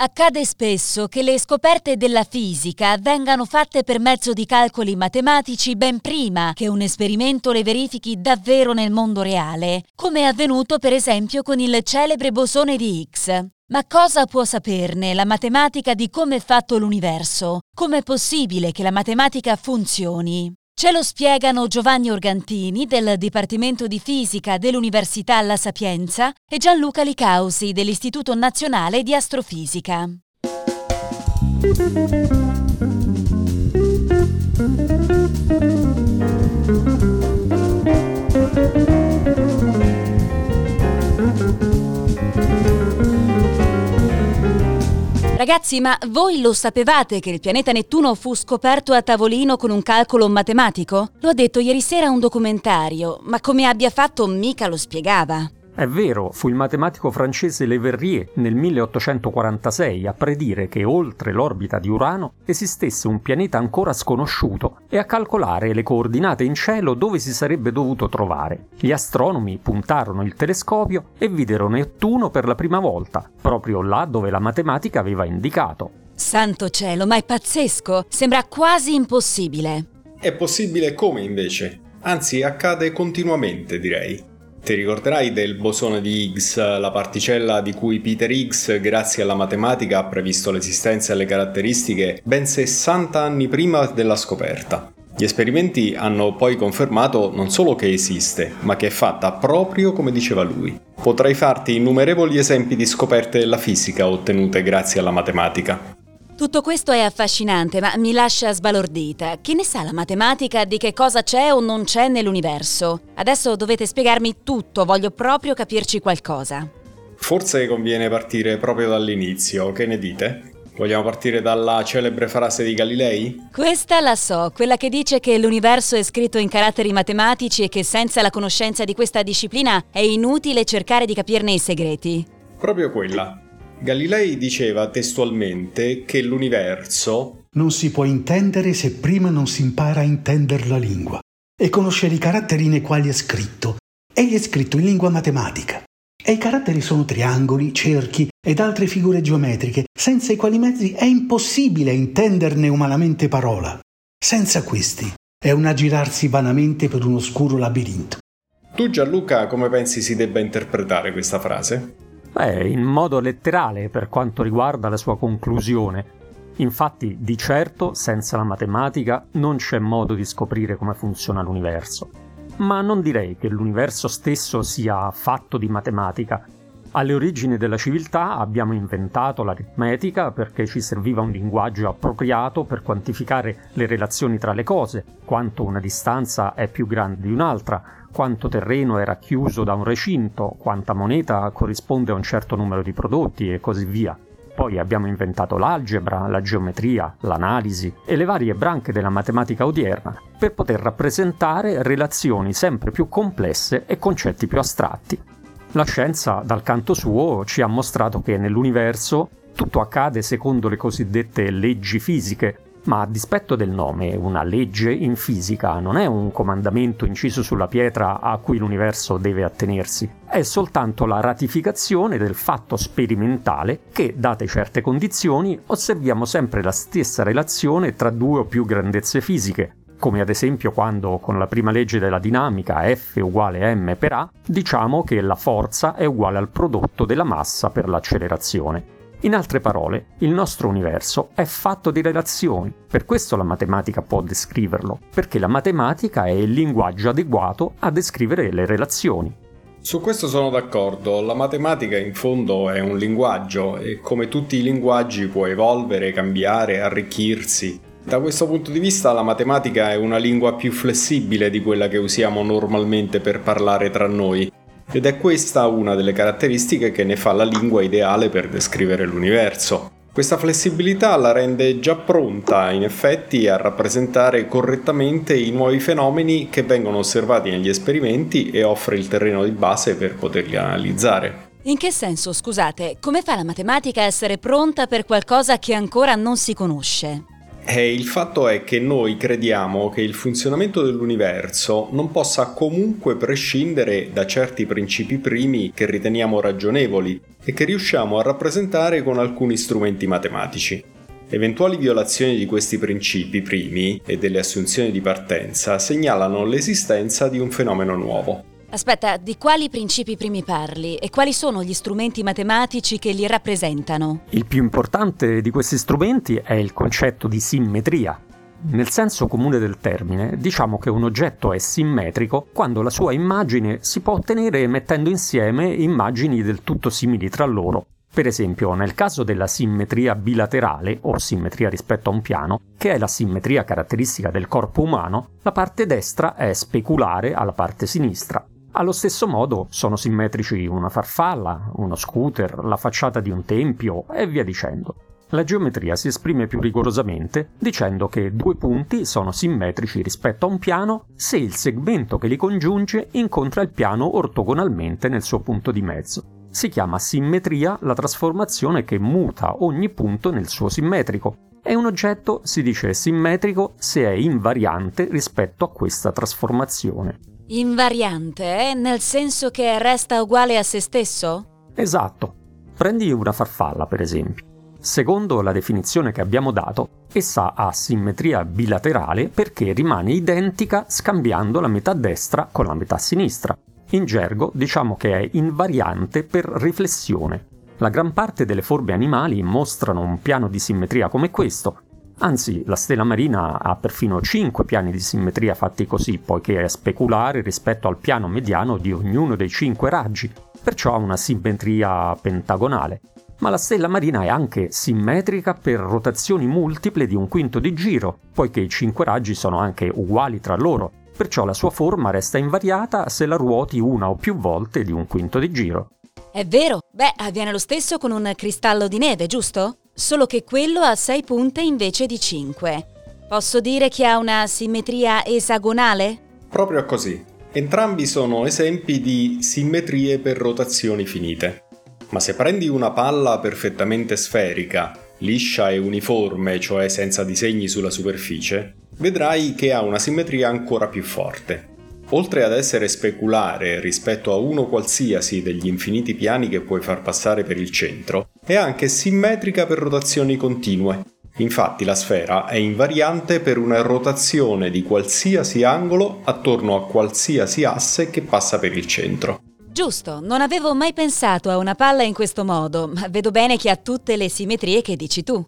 Accade spesso che le scoperte della fisica vengano fatte per mezzo di calcoli matematici ben prima che un esperimento le verifichi davvero nel mondo reale, come è avvenuto per esempio con il celebre bosone di Higgs. Ma cosa può saperne la matematica di come è fatto l'universo? Com'è possibile che la matematica funzioni? Ce lo spiegano Giovanni Organtini del Dipartimento di Fisica dell'Università La Sapienza e Gianluca Licausi dell'Istituto Nazionale di Astrofisica. Ragazzi, ma voi lo sapevate che il pianeta Nettuno fu scoperto a tavolino con un calcolo matematico? Lo ha detto ieri sera un documentario, ma come abbia fatto mica lo spiegava. È vero, fu il matematico francese Le Verrier nel 1846 a predire che oltre l'orbita di Urano esistesse un pianeta ancora sconosciuto e a calcolare le coordinate in cielo dove si sarebbe dovuto trovare. Gli astronomi puntarono il telescopio e videro Nettuno per la prima volta, proprio là dove la matematica aveva indicato. Santo cielo, ma è pazzesco! Sembra quasi impossibile. È possibile come invece? Anzi, accade continuamente, direi. Ti ricorderai del bosone di Higgs, la particella di cui Peter Higgs, grazie alla matematica, ha previsto l'esistenza e le caratteristiche ben 60 anni prima della scoperta. Gli esperimenti hanno poi confermato non solo che esiste, ma che è fatta proprio come diceva lui. Potrai farti innumerevoli esempi di scoperte della fisica ottenute grazie alla matematica. Tutto questo è affascinante, ma mi lascia sbalordita. Chi ne sa la matematica di che cosa c'è o non c'è nell'universo? Adesso dovete spiegarmi tutto, voglio proprio capirci qualcosa. Forse conviene partire proprio dall'inizio, che ne dite? Vogliamo partire dalla celebre frase di Galilei? Questa la so, quella che dice che l'universo è scritto in caratteri matematici e che senza la conoscenza di questa disciplina è inutile cercare di capirne i segreti. Proprio quella. Galilei diceva testualmente che l'universo non si può intendere se prima non si impara a intendere la lingua e conoscere i caratteri nei quali è scritto. Egli è scritto in lingua matematica e i caratteri sono triangoli, cerchi ed altre figure geometriche senza i quali mezzi è impossibile intenderne umanamente parola. Senza questi è un aggirarsi vanamente per un oscuro labirinto. Tu Gianluca, come pensi si debba interpretare questa frase? In modo letterale per quanto riguarda la sua conclusione. Infatti, di certo, senza la matematica non c'è modo di scoprire come funziona l'universo. Ma non direi che l'universo stesso sia fatto di matematica. Alle origini della civiltà abbiamo inventato l'aritmetica perché ci serviva un linguaggio appropriato per quantificare le relazioni tra le cose, quanto una distanza è più grande di un'altra, quanto terreno era chiuso da un recinto, quanta moneta corrisponde a un certo numero di prodotti e così via. Poi abbiamo inventato l'algebra, la geometria, l'analisi e le varie branche della matematica odierna per poter rappresentare relazioni sempre più complesse e concetti più astratti. La scienza, dal canto suo, ci ha mostrato che nell'universo tutto accade secondo le cosiddette leggi fisiche, ma a dispetto del nome, una legge in fisica non è un comandamento inciso sulla pietra a cui l'universo deve attenersi, è soltanto la ratificazione del fatto sperimentale che, date certe condizioni, osserviamo sempre la stessa relazione tra due o più grandezze fisiche, come ad esempio quando, con la prima legge della dinamica F=m/a, diciamo che la forza è uguale al prodotto della massa per l'accelerazione. In altre parole, il nostro universo è fatto di relazioni, per questo la matematica può descriverlo, perché la matematica è il linguaggio adeguato a descrivere le relazioni. Su questo sono d'accordo, la matematica in fondo è un linguaggio e come tutti i linguaggi può evolvere, cambiare, arricchirsi. Da questo punto di vista la matematica è una lingua più flessibile di quella che usiamo normalmente per parlare tra noi. Ed è questa una delle caratteristiche che ne fa la lingua ideale per descrivere l'universo. Questa flessibilità la rende già pronta, in effetti, a rappresentare correttamente i nuovi fenomeni che vengono osservati negli esperimenti e offre il terreno di base per poterli analizzare. In che senso, scusate, come fa la matematica a essere pronta per qualcosa che ancora non si conosce? Il fatto è che noi crediamo che il funzionamento dell'universo non possa comunque prescindere da certi principi primi che riteniamo ragionevoli e che riusciamo a rappresentare con alcuni strumenti matematici. Eventuali violazioni di questi principi primi e delle assunzioni di partenza segnalano l'esistenza di un fenomeno nuovo. Aspetta, di quali principi primi parli e quali sono gli strumenti matematici che li rappresentano? Il più importante di questi strumenti è il concetto di simmetria. Nel senso comune del termine, diciamo che un oggetto è simmetrico quando la sua immagine si può ottenere mettendo insieme immagini del tutto simili tra loro. Per esempio, nel caso della simmetria bilaterale, o simmetria rispetto a un piano, che è la simmetria caratteristica del corpo umano, la parte destra è speculare alla parte sinistra. Allo stesso modo sono simmetrici una farfalla, uno scooter, la facciata di un tempio e via dicendo. La geometria si esprime più rigorosamente dicendo che due punti sono simmetrici rispetto a un piano se il segmento che li congiunge incontra il piano ortogonalmente nel suo punto di mezzo. Si chiama simmetria la trasformazione che muta ogni punto nel suo simmetrico. E un oggetto si dice simmetrico se è invariante rispetto a questa trasformazione. Invariante, nel senso che resta uguale a se stesso? Esatto. Prendi una farfalla, per esempio. Secondo la definizione che abbiamo dato, essa ha simmetria bilaterale perché rimane identica scambiando la metà destra con la metà sinistra. In gergo diciamo che è invariante per riflessione. La gran parte delle forme animali mostrano un piano di simmetria come questo. Anzi, la stella marina ha perfino 5 piani di simmetria fatti così, poiché è speculare rispetto al piano mediano di ognuno dei 5 raggi, perciò ha una simmetria pentagonale. Ma la stella marina è anche simmetrica per rotazioni multiple di un quinto di giro, poiché i 5 raggi sono anche uguali tra loro, perciò la sua forma resta invariata se la ruoti una o più volte di un quinto di giro. È vero! Beh, avviene lo stesso con un cristallo di neve, giusto? Solo che quello ha 6 punte invece di 5. Posso dire che ha una simmetria esagonale? Proprio così. Entrambi sono esempi di simmetrie per rotazioni finite. Ma se prendi una palla perfettamente sferica, liscia e uniforme, cioè senza disegni sulla superficie, vedrai che ha una simmetria ancora più forte. Oltre ad essere speculare rispetto a uno qualsiasi degli infiniti piani che puoi far passare per il centro, è anche simmetrica per rotazioni continue. Infatti la sfera è invariante per una rotazione di qualsiasi angolo attorno a qualsiasi asse che passa per il centro. Giusto, non avevo mai pensato a una palla in questo modo, ma vedo bene che ha tutte le simmetrie che dici tu.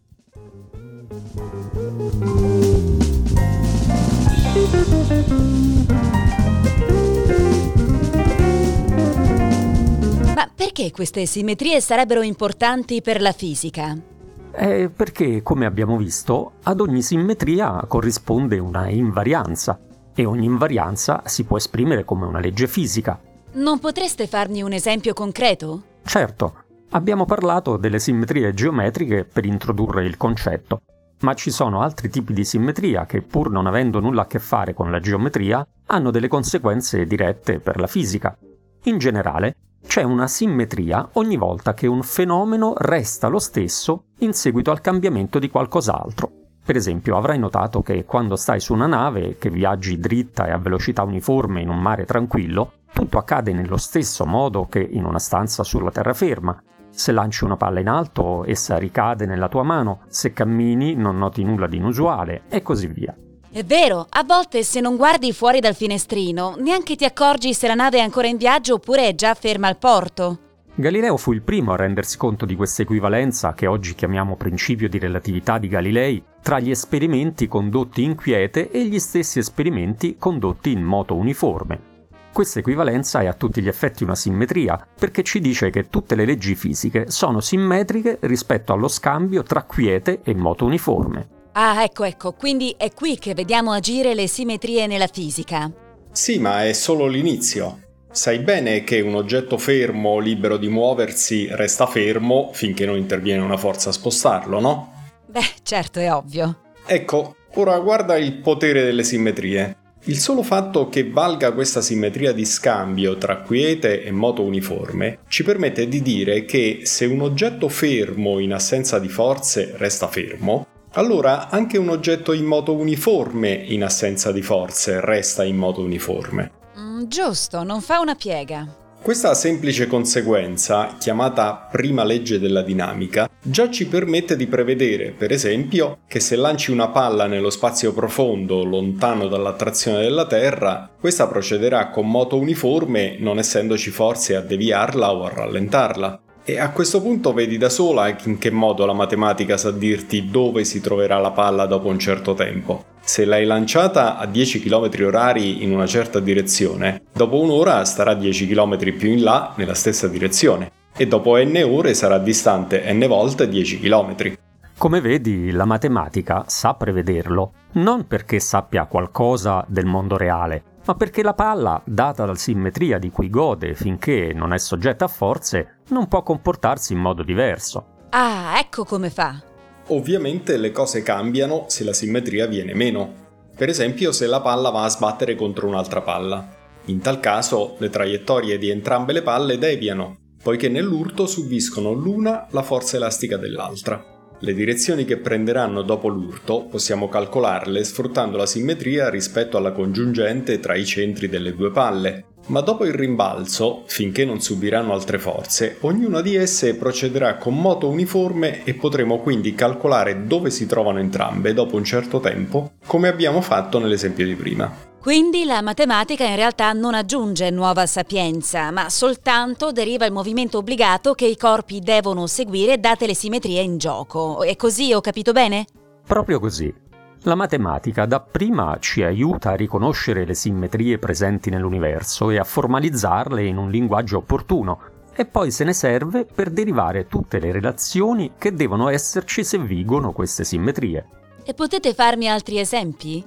Perché queste simmetrie sarebbero importanti per la fisica? Perché, come abbiamo visto, ad ogni simmetria corrisponde una invarianza, e ogni invarianza si può esprimere come una legge fisica. Non potreste farmi un esempio concreto? Certo, abbiamo parlato delle simmetrie geometriche per introdurre il concetto, ma ci sono altri tipi di simmetria che, pur non avendo nulla a che fare con la geometria, hanno delle conseguenze dirette per la fisica. In generale, c'è una simmetria ogni volta che un fenomeno resta lo stesso in seguito al cambiamento di qualcos'altro. Per esempio, avrai notato che quando stai su una nave che viaggi dritta e a velocità uniforme in un mare tranquillo, tutto accade nello stesso modo che in una stanza sulla terraferma. Se lanci una palla in alto, essa ricade nella tua mano, se cammini non noti nulla di inusuale, e così via. È vero, a volte se non guardi fuori dal finestrino, neanche ti accorgi se la nave è ancora in viaggio oppure è già ferma al porto. Galileo fu il primo a rendersi conto di questa equivalenza, che oggi chiamiamo principio di relatività di Galilei, tra gli esperimenti condotti in quiete e gli stessi esperimenti condotti in moto uniforme. Questa equivalenza è a tutti gli effetti una simmetria, perché ci dice che tutte le leggi fisiche sono simmetriche rispetto allo scambio tra quiete e moto uniforme. Ah, ecco, quindi è qui che vediamo agire le simmetrie nella fisica. Sì, ma è solo l'inizio. Sai bene che un oggetto fermo, libero di muoversi, resta fermo finché non interviene una forza a spostarlo, no? Beh, certo, è ovvio. Ecco, ora guarda il potere delle simmetrie. Il solo fatto che valga questa simmetria di scambio tra quiete e moto uniforme ci permette di dire che se un oggetto fermo in assenza di forze resta fermo, allora anche un oggetto in moto uniforme in assenza di forze resta in moto uniforme. Giusto, non fa una piega. Questa semplice conseguenza, chiamata prima legge della dinamica, già ci permette di prevedere, per esempio, che se lanci una palla nello spazio profondo, lontano dall'attrazione della Terra, questa procederà con moto uniforme, non essendoci forze a deviarla o a rallentarla. E a questo punto vedi da sola in che modo la matematica sa dirti dove si troverà la palla dopo un certo tempo. Se l'hai lanciata a 10 km/h in una certa direzione, dopo un'ora starà 10 km più in là nella stessa direzione e dopo n ore sarà distante n volte 10 km. Come vedi, la matematica sa prevederlo, non perché sappia qualcosa del mondo reale, ma perché la palla, data la simmetria di cui gode finché non è soggetta a forze, non può comportarsi in modo diverso. Ah, ecco come fa! Ovviamente le cose cambiano se la simmetria viene meno. Per esempio se la palla va a sbattere contro un'altra palla. In tal caso le traiettorie di entrambe le palle deviano, poiché nell'urto subiscono l'una la forza elastica dell'altra. Le direzioni che prenderanno dopo l'urto possiamo calcolarle sfruttando la simmetria rispetto alla congiungente tra i centri delle due palle, ma dopo il rimbalzo, finché non subiranno altre forze, ognuna di esse procederà con moto uniforme e potremo quindi calcolare dove si trovano entrambe dopo un certo tempo, come abbiamo fatto nell'esempio di prima. Quindi la matematica in realtà non aggiunge nuova sapienza, ma soltanto deriva il movimento obbligato che i corpi devono seguire date le simmetrie in gioco. E così ho capito bene? Proprio così. La matematica dapprima ci aiuta a riconoscere le simmetrie presenti nell'universo e a formalizzarle in un linguaggio opportuno, e poi se ne serve per derivare tutte le relazioni che devono esserci se vigono queste simmetrie. E potete farmi altri esempi?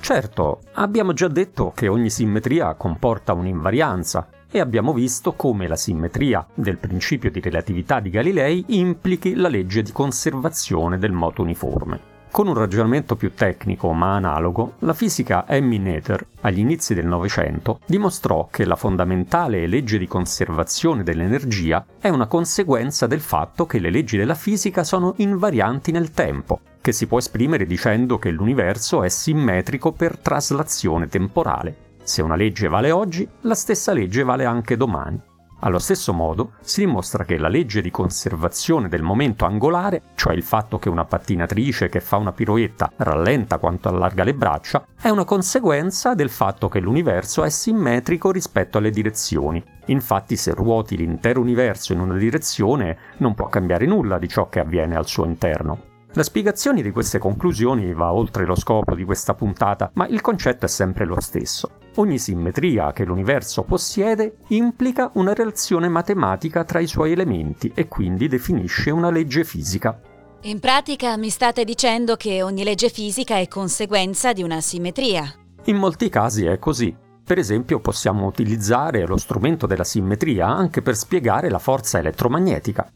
Certo, abbiamo già detto che ogni simmetria comporta un'invarianza e abbiamo visto come la simmetria del principio di relatività di Galilei implichi la legge di conservazione del moto uniforme. Con un ragionamento più tecnico ma analogo, la fisica Emmy Noether, agli inizi del Novecento, dimostrò che la fondamentale legge di conservazione dell'energia è una conseguenza del fatto che le leggi della fisica sono invarianti nel tempo, che si può esprimere dicendo che l'universo è simmetrico per traslazione temporale. Se una legge vale oggi, la stessa legge vale anche domani. Allo stesso modo si dimostra che la legge di conservazione del momento angolare, cioè il fatto che una pattinatrice che fa una piroetta rallenta quanto allarga le braccia, è una conseguenza del fatto che l'universo è simmetrico rispetto alle direzioni. Infatti se ruoti l'intero universo in una direzione non può cambiare nulla di ciò che avviene al suo interno. La spiegazione di queste conclusioni va oltre lo scopo di questa puntata, ma il concetto è sempre lo stesso. Ogni simmetria che l'universo possiede implica una relazione matematica tra i suoi elementi e quindi definisce una legge fisica. In pratica mi state dicendo che ogni legge fisica è conseguenza di una simmetria. In molti casi è così. Per esempio possiamo utilizzare lo strumento della simmetria anche per spiegare la forza elettromagnetica.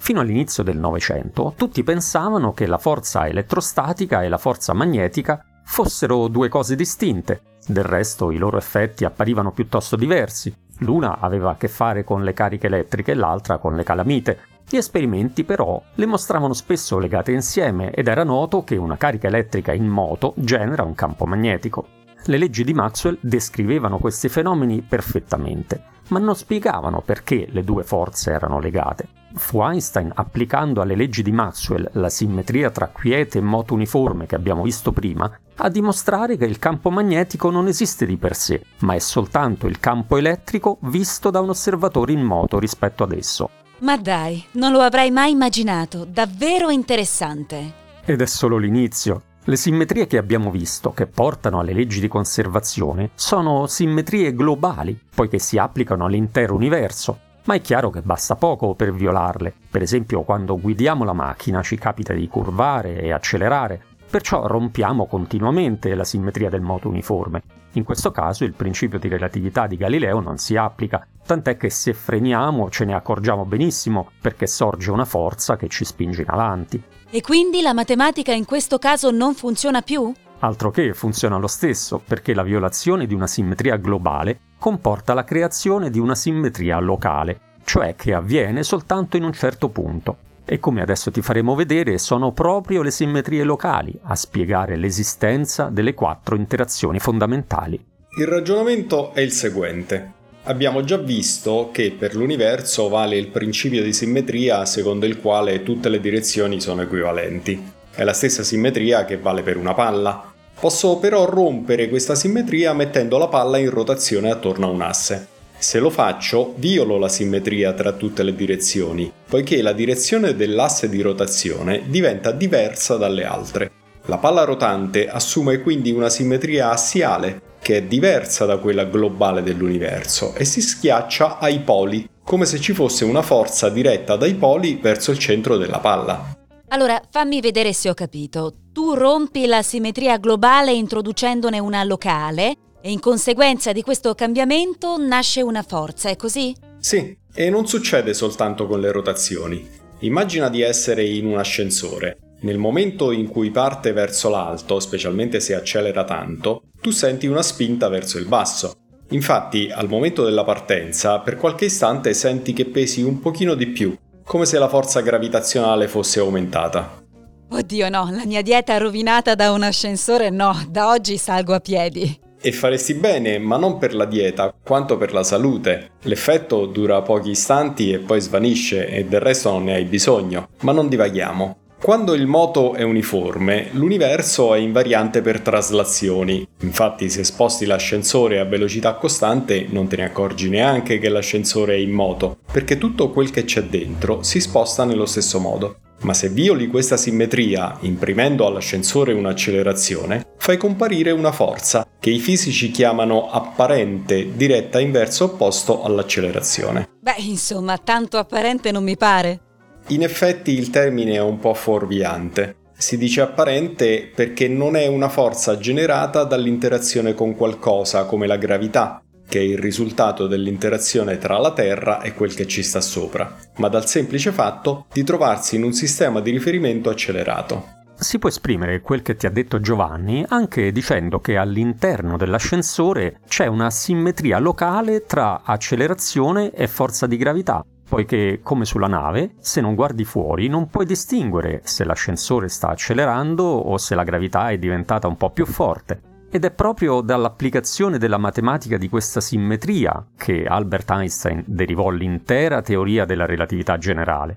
Fino all'inizio del Novecento tutti pensavano che la forza elettrostatica e la forza magnetica fossero due cose distinte, del resto i loro effetti apparivano piuttosto diversi, l'una aveva a che fare con le cariche elettriche e l'altra con le calamite. Gli esperimenti però le mostravano spesso legate insieme ed era noto che una carica elettrica in moto genera un campo magnetico. Le leggi di Maxwell descrivevano questi fenomeni perfettamente, ma non spiegavano perché le due forze erano legate. Fu Einstein, applicando alle leggi di Maxwell la simmetria tra quiete e moto uniforme che abbiamo visto prima, a dimostrare che il campo magnetico non esiste di per sé, ma è soltanto il campo elettrico visto da un osservatore in moto rispetto ad esso. Ma dai, non lo avrei mai immaginato, davvero interessante! Ed è solo l'inizio. Le simmetrie che abbiamo visto, che portano alle leggi di conservazione, sono simmetrie globali, poiché si applicano all'intero universo, ma è chiaro che basta poco per violarle. Per esempio, quando guidiamo la macchina ci capita di curvare e accelerare, perciò rompiamo continuamente la simmetria del moto uniforme. In questo caso il principio di relatività di Galileo non si applica, tant'è che se freniamo ce ne accorgiamo benissimo perché sorge una forza che ci spinge in avanti. E quindi la matematica in questo caso non funziona più? Altro che, funziona lo stesso, perché la violazione di una simmetria globale comporta la creazione di una simmetria locale, cioè che avviene soltanto in un certo punto. e, come adesso ti faremo vedere, sono proprio le simmetrie locali a spiegare l'esistenza delle quattro interazioni fondamentali. Il ragionamento è il seguente. Abbiamo già visto che per l'universo vale il principio di simmetria secondo il quale tutte le direzioni sono equivalenti. È la stessa simmetria che vale per una palla. Posso però rompere questa simmetria mettendo la palla in rotazione attorno a un asse. Se lo faccio, violo la simmetria tra tutte le direzioni, poiché la direzione dell'asse di rotazione diventa diversa dalle altre. La palla rotante assume quindi una simmetria assiale, che è diversa da quella globale dell'universo, e si schiaccia ai poli, come se ci fosse una forza diretta dai poli verso il centro della palla. Allora, fammi vedere se ho capito. Tu rompi la simmetria globale introducendone una locale, e in conseguenza di questo cambiamento nasce una forza, è così? Sì, e non succede soltanto con le rotazioni. Immagina di essere in un ascensore. Nel momento in cui parte verso l'alto, specialmente se accelera tanto, tu senti una spinta verso il basso. Infatti, al momento della partenza, per qualche istante senti che pesi un pochino di più, come se la forza gravitazionale fosse aumentata. Oddio no, la mia dieta è rovinata da un ascensore, no, da oggi salgo a piedi. E faresti bene, ma non per la dieta, quanto per la salute. L'effetto dura pochi istanti e poi svanisce, e del resto non ne hai bisogno. Ma non divaghiamo. Quando il moto è uniforme, l'universo è invariante per traslazioni. Infatti, se sposti l'ascensore a velocità costante, non te ne accorgi neanche che l'ascensore è in moto, perché tutto quel che c'è dentro si sposta nello stesso modo. Ma se violi questa simmetria imprimendo all'ascensore un'accelerazione, fai comparire una forza che i fisici chiamano apparente, diretta inverso opposto all'accelerazione. Beh, insomma, tanto apparente non mi pare. In effetti il termine è un po' fuorviante. Si dice apparente perché non è una forza generata dall'interazione con qualcosa come la gravità, che è il risultato dell'interazione tra la Terra e quel che ci sta sopra, ma dal semplice fatto di trovarsi in un sistema di riferimento accelerato. Si può esprimere quel che ti ha detto Giovanni anche dicendo che all'interno dell'ascensore c'è una simmetria locale tra accelerazione e forza di gravità, poiché, come sulla nave, se non guardi fuori non puoi distinguere se l'ascensore sta accelerando o se la gravità è diventata un po' più forte. Ed è proprio dall'applicazione della matematica di questa simmetria che Albert Einstein derivò l'intera teoria della relatività generale.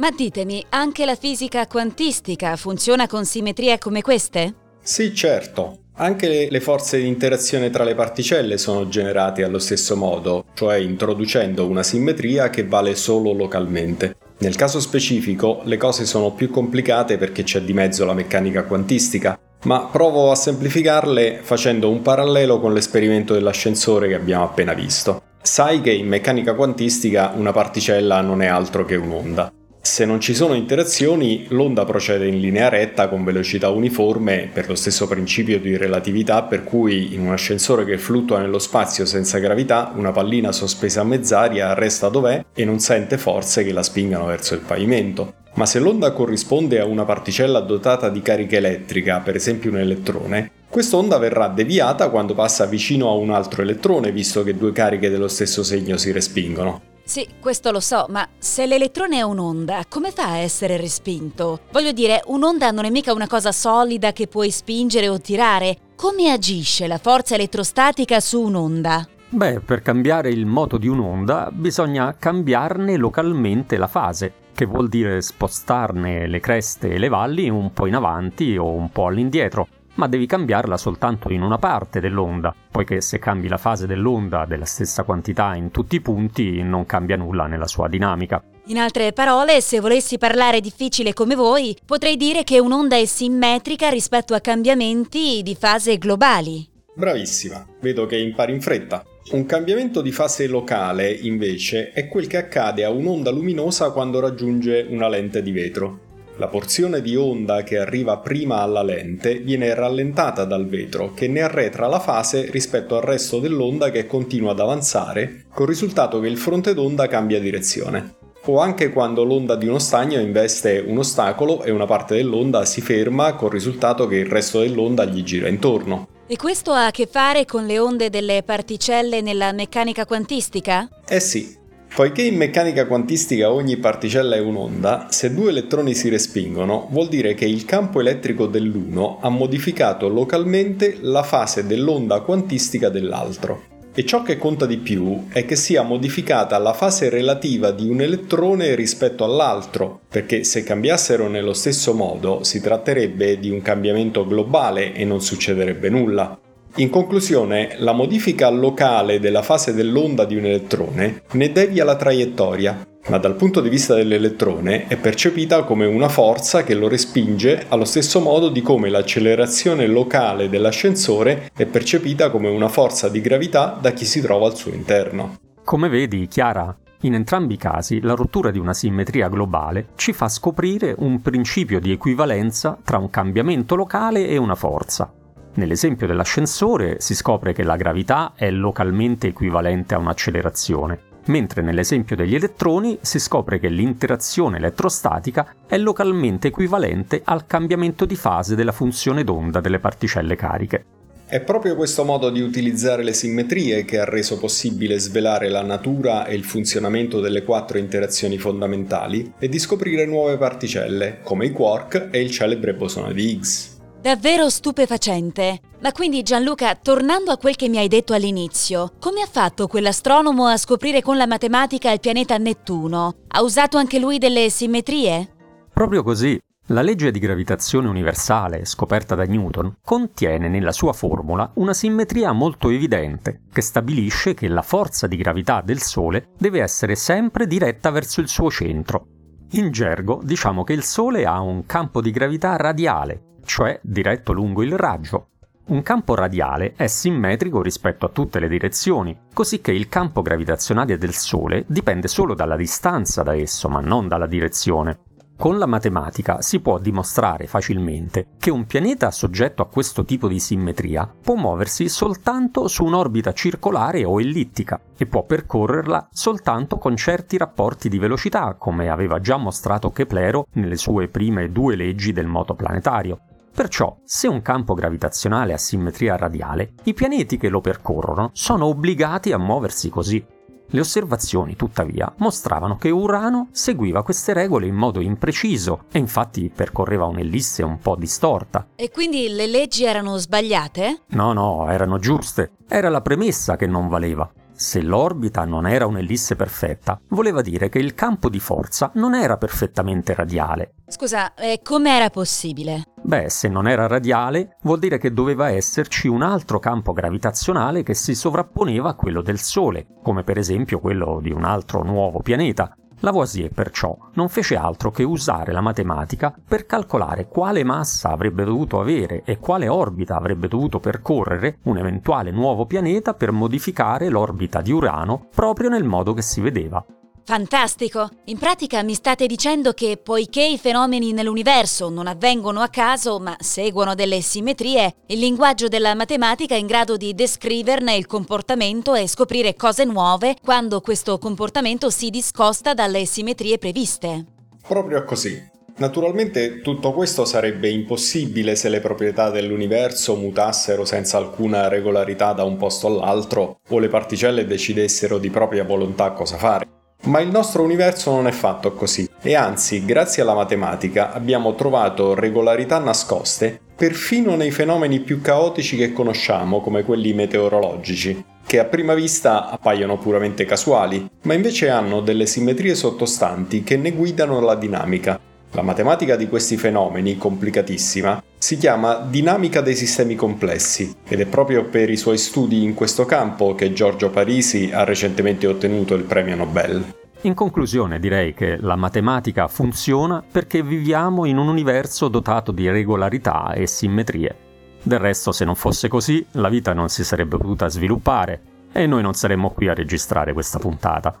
Ma ditemi, anche la fisica quantistica funziona con simmetrie come queste? Sì, certo. Anche le forze di interazione tra le particelle sono generate allo stesso modo, cioè introducendo una simmetria che vale solo localmente. Nel caso specifico, le cose sono più complicate perché c'è di mezzo la meccanica quantistica, ma provo a semplificarle facendo un parallelo con l'esperimento dell'ascensore che abbiamo appena visto. Sai che in meccanica quantistica una particella non è altro che un'onda. Se non ci sono interazioni, l'onda procede in linea retta con velocità uniforme per lo stesso principio di relatività per cui in un ascensore che fluttua nello spazio senza gravità una pallina sospesa a mezz'aria resta dov'è e non sente forze che la spingano verso il pavimento. Ma se l'onda corrisponde a una particella dotata di carica elettrica, per esempio un elettrone, quest'onda verrà deviata quando passa vicino a un altro elettrone, visto che due cariche dello stesso segno si respingono. Sì, questo lo so, ma se l'elettrone è un'onda, come fa a essere respinto? Voglio dire, un'onda non è mica una cosa solida che puoi spingere o tirare. Come agisce la forza elettrostatica su un'onda? Beh, per cambiare il moto di un'onda bisogna cambiarne localmente la fase, che vuol dire spostarne le creste e le valli un po' in avanti o un po' all'indietro. Ma devi cambiarla soltanto in una parte dell'onda, poiché se cambi la fase dell'onda della stessa quantità in tutti i punti non cambia nulla nella sua dinamica. In altre parole, se volessi parlare difficile come voi, potrei dire che un'onda è simmetrica rispetto a cambiamenti di fase globali. Bravissima, vedo che impari in fretta. Un cambiamento di fase locale, invece, è quel che accade a un'onda luminosa quando raggiunge una lente di vetro. La porzione di onda che arriva prima alla lente viene rallentata dal vetro, che ne arretra la fase rispetto al resto dell'onda che continua ad avanzare, col risultato che il fronte d'onda cambia direzione. o anche quando l'onda di uno stagno investe un ostacolo e una parte dell'onda si ferma, col risultato che il resto dell'onda gli gira intorno. E questo ha a che fare con le onde delle particelle nella meccanica quantistica? Eh sì. Poiché in meccanica quantistica ogni particella è un'onda, se due elettroni si respingono vuol dire che il campo elettrico dell'uno ha modificato localmente la fase dell'onda quantistica dell'altro. E ciò che conta di più è che sia modificata la fase relativa di un elettrone rispetto all'altro, perché se cambiassero nello stesso modo si tratterebbe di un cambiamento globale e non succederebbe nulla. In conclusione, la modifica locale della fase dell'onda di un elettrone ne devia la traiettoria, ma dal punto di vista dell'elettrone è percepita come una forza che lo respinge allo stesso modo di come l'accelerazione locale dell'ascensore è percepita come una forza di gravità da chi si trova al suo interno. Come vedi, Chiara, in entrambi i casi la rottura di una simmetria globale ci fa scoprire un principio di equivalenza tra un cambiamento locale e una forza. Nell'esempio dell'ascensore si scopre che la gravità è localmente equivalente a un'accelerazione, mentre nell'esempio degli elettroni si scopre che l'interazione elettrostatica è localmente equivalente al cambiamento di fase della funzione d'onda delle particelle cariche. È proprio questo modo di utilizzare le simmetrie che ha reso possibile svelare la natura e il funzionamento delle quattro interazioni fondamentali e di scoprire nuove particelle, come i quark e il celebre bosone di Higgs. Davvero stupefacente. Ma quindi Gianluca, tornando a quel che mi hai detto all'inizio, come ha fatto quell'astronomo a scoprire con la matematica il pianeta Nettuno? Ha usato anche lui delle simmetrie? Proprio così. La legge di gravitazione universale, scoperta da Newton, contiene nella sua formula una simmetria molto evidente, che stabilisce che la forza di gravità del Sole deve essere sempre diretta verso il suo centro. In gergo diciamo che il Sole ha un campo di gravità radiale, cioè diretto lungo il raggio. Un campo radiale è simmetrico rispetto a tutte le direzioni, così che il campo gravitazionale del Sole dipende solo dalla distanza da esso, ma non dalla direzione. Con la matematica si può dimostrare facilmente che un pianeta soggetto a questo tipo di simmetria può muoversi soltanto su un'orbita circolare o ellittica e può percorrerla soltanto con certi rapporti di velocità, come aveva già mostrato Keplero nelle sue prime due leggi del moto planetario. Perciò, se un campo gravitazionale ha simmetria radiale, i pianeti che lo percorrono sono obbligati a muoversi così. Le osservazioni, tuttavia, mostravano che Urano seguiva queste regole in modo impreciso e infatti percorreva un'ellisse un po' distorta. E quindi le leggi erano sbagliate? No, erano giuste. Era la premessa che non valeva. Se l'orbita non era un'ellisse perfetta, voleva dire che il campo di forza non era perfettamente radiale. Scusa, com'era possibile? Beh, se non era radiale, vuol dire che doveva esserci un altro campo gravitazionale che si sovrapponeva a quello del Sole, come per esempio quello di un altro nuovo pianeta. Lavoisier, perciò, non fece altro che usare la matematica per calcolare quale massa avrebbe dovuto avere e quale orbita avrebbe dovuto percorrere un eventuale nuovo pianeta per modificare l'orbita di Urano proprio nel modo che si vedeva. Fantastico! In pratica mi state dicendo che poiché i fenomeni nell'universo non avvengono a caso ma seguono delle simmetrie, il linguaggio della matematica è in grado di descriverne il comportamento e scoprire cose nuove quando questo comportamento si discosta dalle simmetrie previste. Proprio così. Naturalmente tutto questo sarebbe impossibile se le proprietà dell'universo mutassero senza alcuna regolarità da un posto all'altro o le particelle decidessero di propria volontà cosa fare. Ma il nostro universo non è fatto così, e anzi, grazie alla matematica, abbiamo trovato regolarità nascoste perfino nei fenomeni più caotici che conosciamo, come quelli meteorologici, che a prima vista appaiono puramente casuali, ma invece hanno delle simmetrie sottostanti che ne guidano la dinamica. La matematica di questi fenomeni, complicatissima, si chiama dinamica dei sistemi complessi ed è proprio per i suoi studi in questo campo che Giorgio Parisi ha recentemente ottenuto il premio Nobel. In conclusione direi che la matematica funziona perché viviamo in un universo dotato di regolarità e simmetrie. Del resto, se non fosse così, la vita non si sarebbe potuta sviluppare e noi non saremmo qui a registrare questa puntata.